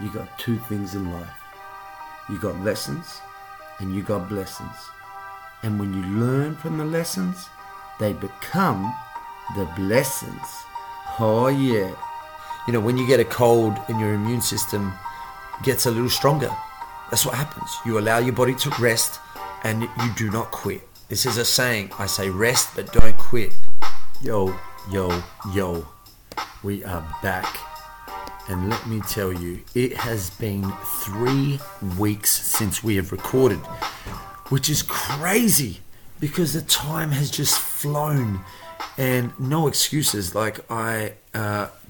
you got two things in life. You got lessons and you got blessings. And when you learn from the lessons, they become the blessings. Oh yeah. You know, when you get a cold and your immune system gets a little stronger, that's what happens. You allow your body to rest and you do not quit. This is a saying. I say rest, but don't quit. Yo, yo, yo. We are back. And let me tell you, it has been 3 weeks since we have recorded, which is crazy because the time has just flown and no excuses. Like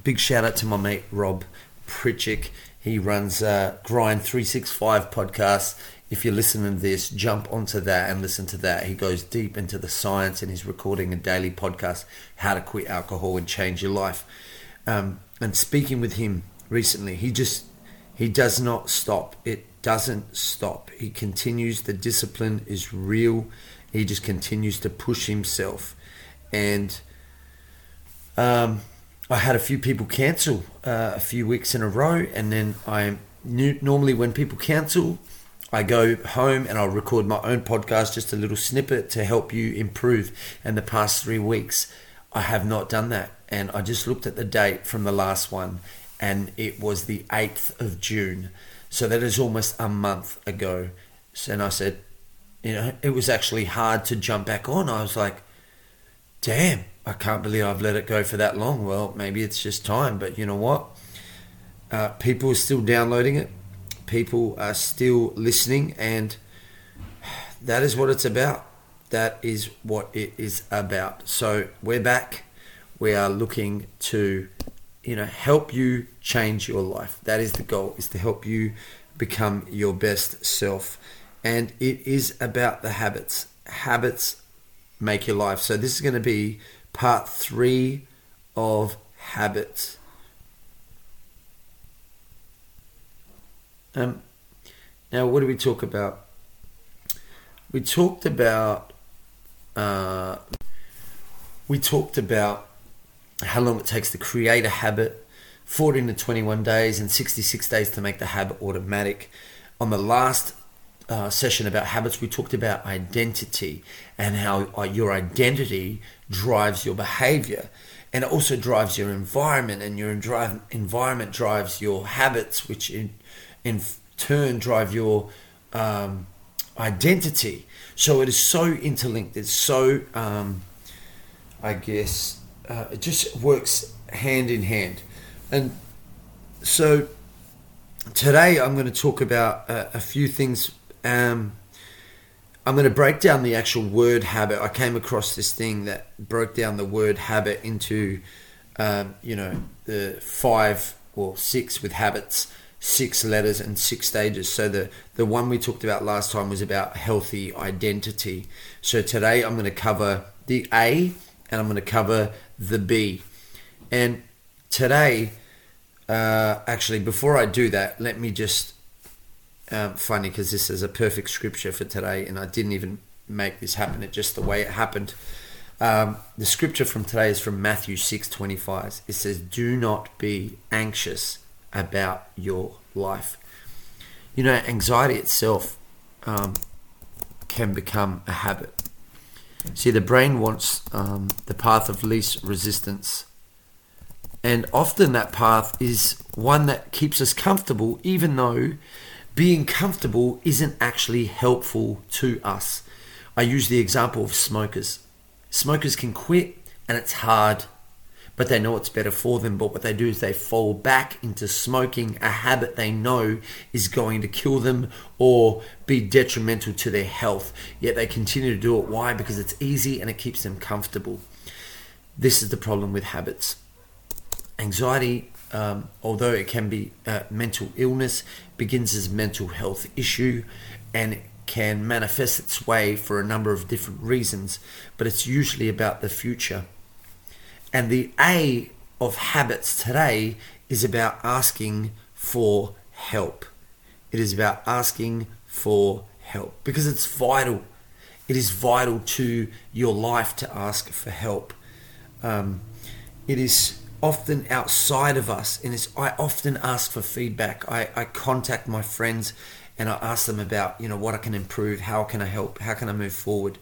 big shout out to my mate, Rob Pritchick. He runs Grind365 podcast. If you're listening to this, jump onto that and listen to that. He goes deep into the science and he's recording a daily podcast, how to quit alcohol and change your life. And speaking with him recently, he does not stop. It doesn't stop. He continues. The discipline is real. He just continues to push himself. And I had a few people cancel a few weeks in a row. And then normally when people cancel, I go home and I'll record my own podcast, just a little snippet to help you improve. And the past 3 weeks, I have not done that. And I just looked at the date from the last one and it was the 8th of June. So that is almost a month ago. And I said, you know, it was actually hard to jump back on. I was like, damn, I can't believe I've let it go for that long. Well, maybe it's just time, but you know what? People are still downloading it. People are still listening, and that is what it's about. That is what it is about. So we're back. We are looking to, you know, help you change your life. That is the goal, is to help you become your best self. And it is about the habits. Habits make your life. So this is going to be part 3 of habits. Now, what did we talk about? We talked about how long it takes to create a habit, 14 to 21 days and 66 days to make the habit automatic. On the last session about habits, we talked about identity and how your identity drives your behavior. And it also drives your environment, and your environment drives your habits, which in turn drive your identity. So it is so interlinked. It's so, it just works hand in hand. And so today I'm going to talk about a few things. I'm going to break down the actual word habit. I came across this thing that broke down the word habit into, the 5 or 6 with habits, 6 letters and 6 stages. So the one we talked about last time was about healthy identity. So today I'm going to cover the A and I'm going to cover the B. And today, actually, before I do that, let me just, funny because this is a perfect scripture for today and I didn't even make this happen, it's just the way it happened. The scripture from today is from Matthew 6:25. It says, do not be anxious about your life. You know, anxiety itself can become a habit. See, the brain wants the path of least resistance. And often that path is one that keeps us comfortable, even though being comfortable isn't actually helpful to us. I use the example of smokers. Smokers can quit and it's hard, but they know it's better for them. But what they do is they fall back into smoking, a habit they know is going to kill them or be detrimental to their health. Yet they continue to do it. Why? Because it's easy and it keeps them comfortable. This is the problem with habits. Anxiety, although it can be mental illness, begins as a mental health issue and it can manifest its way for a number of different reasons, but it's usually about the future. And the A of habits today is about asking for help. It is about asking for help because it's vital. It is vital to your life to ask for help. It is often outside of us, and I often ask for feedback. I contact my friends and I ask them about, what I can improve, how can I help, how can I move forward.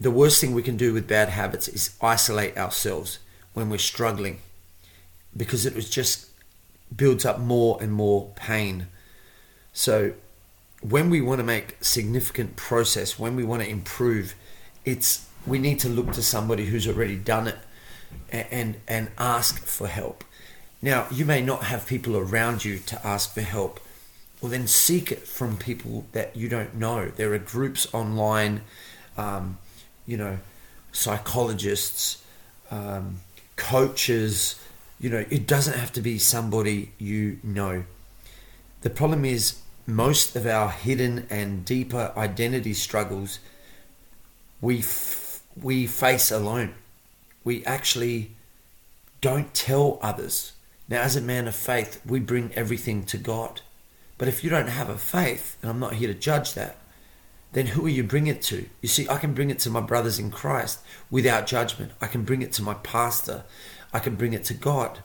The worst thing we can do with bad habits is isolate ourselves when we're struggling, because it just builds up more and more pain. So when we want to make significant progress, when we want to improve, we need to look to somebody who's already done it and ask for help. Now, you may not have people around you to ask for help. Well, then seek it from people that you don't know. There are groups online, psychologists, coaches. It doesn't have to be somebody you know. The problem is most of our hidden and deeper identity struggles we face alone. We actually don't tell others. Now, as a man of faith, we bring everything to God. But if you don't have a faith, and I'm not here to judge that, then who are you bring it to? You see, I can bring it to my brothers in Christ without judgment. I can bring it to my pastor. I can bring it to God.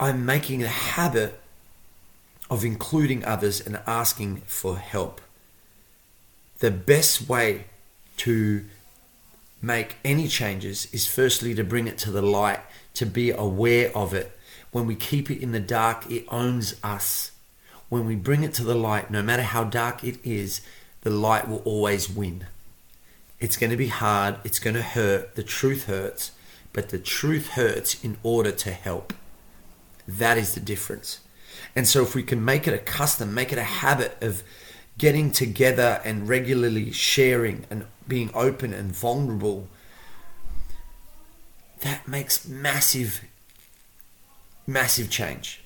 I'm making a habit of including others and asking for help. The best way to make any changes is firstly to bring it to the light, to be aware of it. When we keep it in the dark, it owns us. When we bring it to the light, no matter how dark it is, the light will always win. It's going to be hard. It's going to hurt. The truth hurts. But the truth hurts in order to help. That is the difference. And so if we can make it a custom, make it a habit of getting together and regularly sharing and being open and vulnerable, that makes massive, massive change.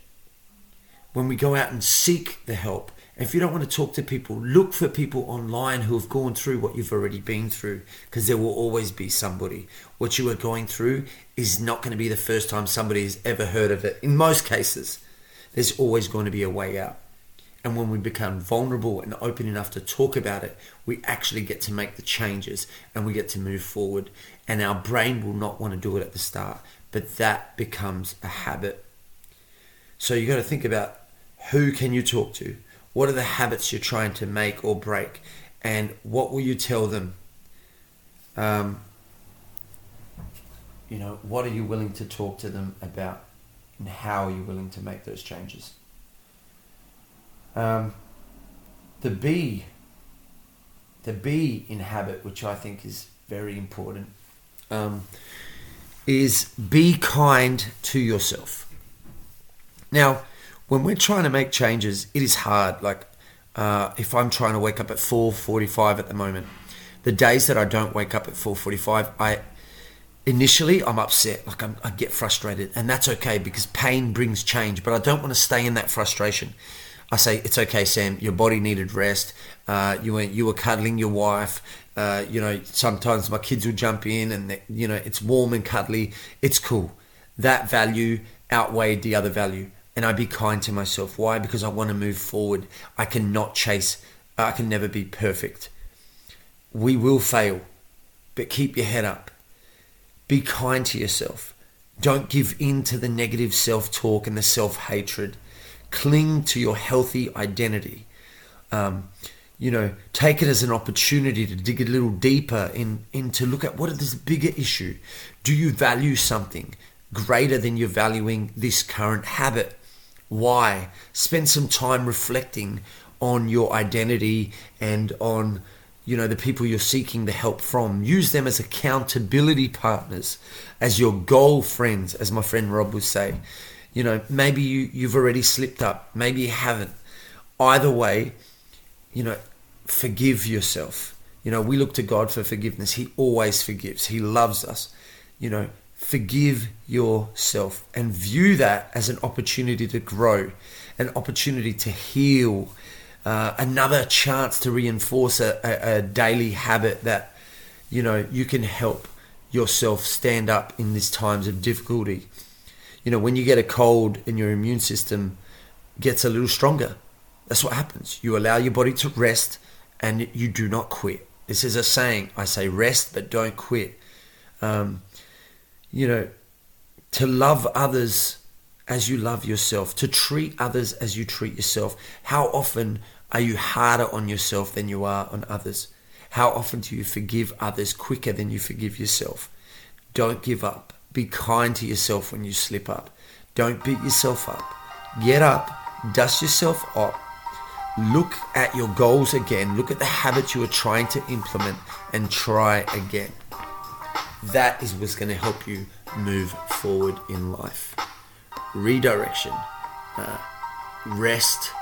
When we go out and seek the help, if you don't want to talk to people, look for people online who have gone through what you've already been through, because there will always be somebody. What you are going through is not going to be the first time somebody has ever heard of it. In most cases, there's always going to be a way out. And when we become vulnerable and open enough to talk about it, we actually get to make the changes and we get to move forward. And our brain will not want to do it at the start, but that becomes a habit. So you got to think about, who can you talk to? What are the habits you're trying to make or break? And what will you tell them? What are you willing to talk to them about? And how are you willing to make those changes? The B in habit, which I think is very important, is be kind to yourself. Now, when we're trying to make changes, it is hard. Like if I'm trying to wake up at 4:45 at the moment, the days that I don't wake up at 4:45, I'm upset. Like I get frustrated, and that's okay, because pain brings change, but I don't want to stay in that frustration. I say, it's okay, Sam, your body needed rest. You were cuddling your wife. Sometimes my kids will jump in and it's warm and cuddly. It's cool. That value outweighed the other value. And I be kind to myself. Why? Because I want to move forward. I can never be perfect. We will fail, but keep your head up. Be kind to yourself. Don't give in to the negative self-talk and the self-hatred. Cling to your healthy identity. Take it as an opportunity to dig a little deeper in to look at what is this bigger issue. Do you value something greater than you're valuing this current habit? Why? Spend some time reflecting on your identity and on, the people you're seeking the help from. Use them as accountability partners, as your goal friends, as my friend Rob would say. Maybe you've already slipped up. Maybe you haven't. Either way, forgive yourself. We look to God for forgiveness. He always forgives. He loves us. Forgive yourself and view that as an opportunity to grow, an opportunity to heal, another chance to reinforce a daily habit that, you can help yourself stand up in these times of difficulty. When you get a cold and your immune system gets a little stronger, that's what happens. You allow your body to rest and you do not quit. This is a saying. I say rest, but don't quit. to love others as you love yourself, to treat others as you treat yourself. How often are you harder on yourself than you are on others? How often do you forgive others quicker than you forgive yourself? Don't give up. Be kind to yourself when you slip up. Don't beat yourself up. Get up, dust yourself up. Look at your goals again. Look at the habits you are trying to implement and try again. That is what's going to help you move forward in life. Redirection, rest,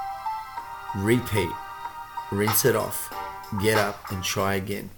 repeat, rinse it off, get up and try again.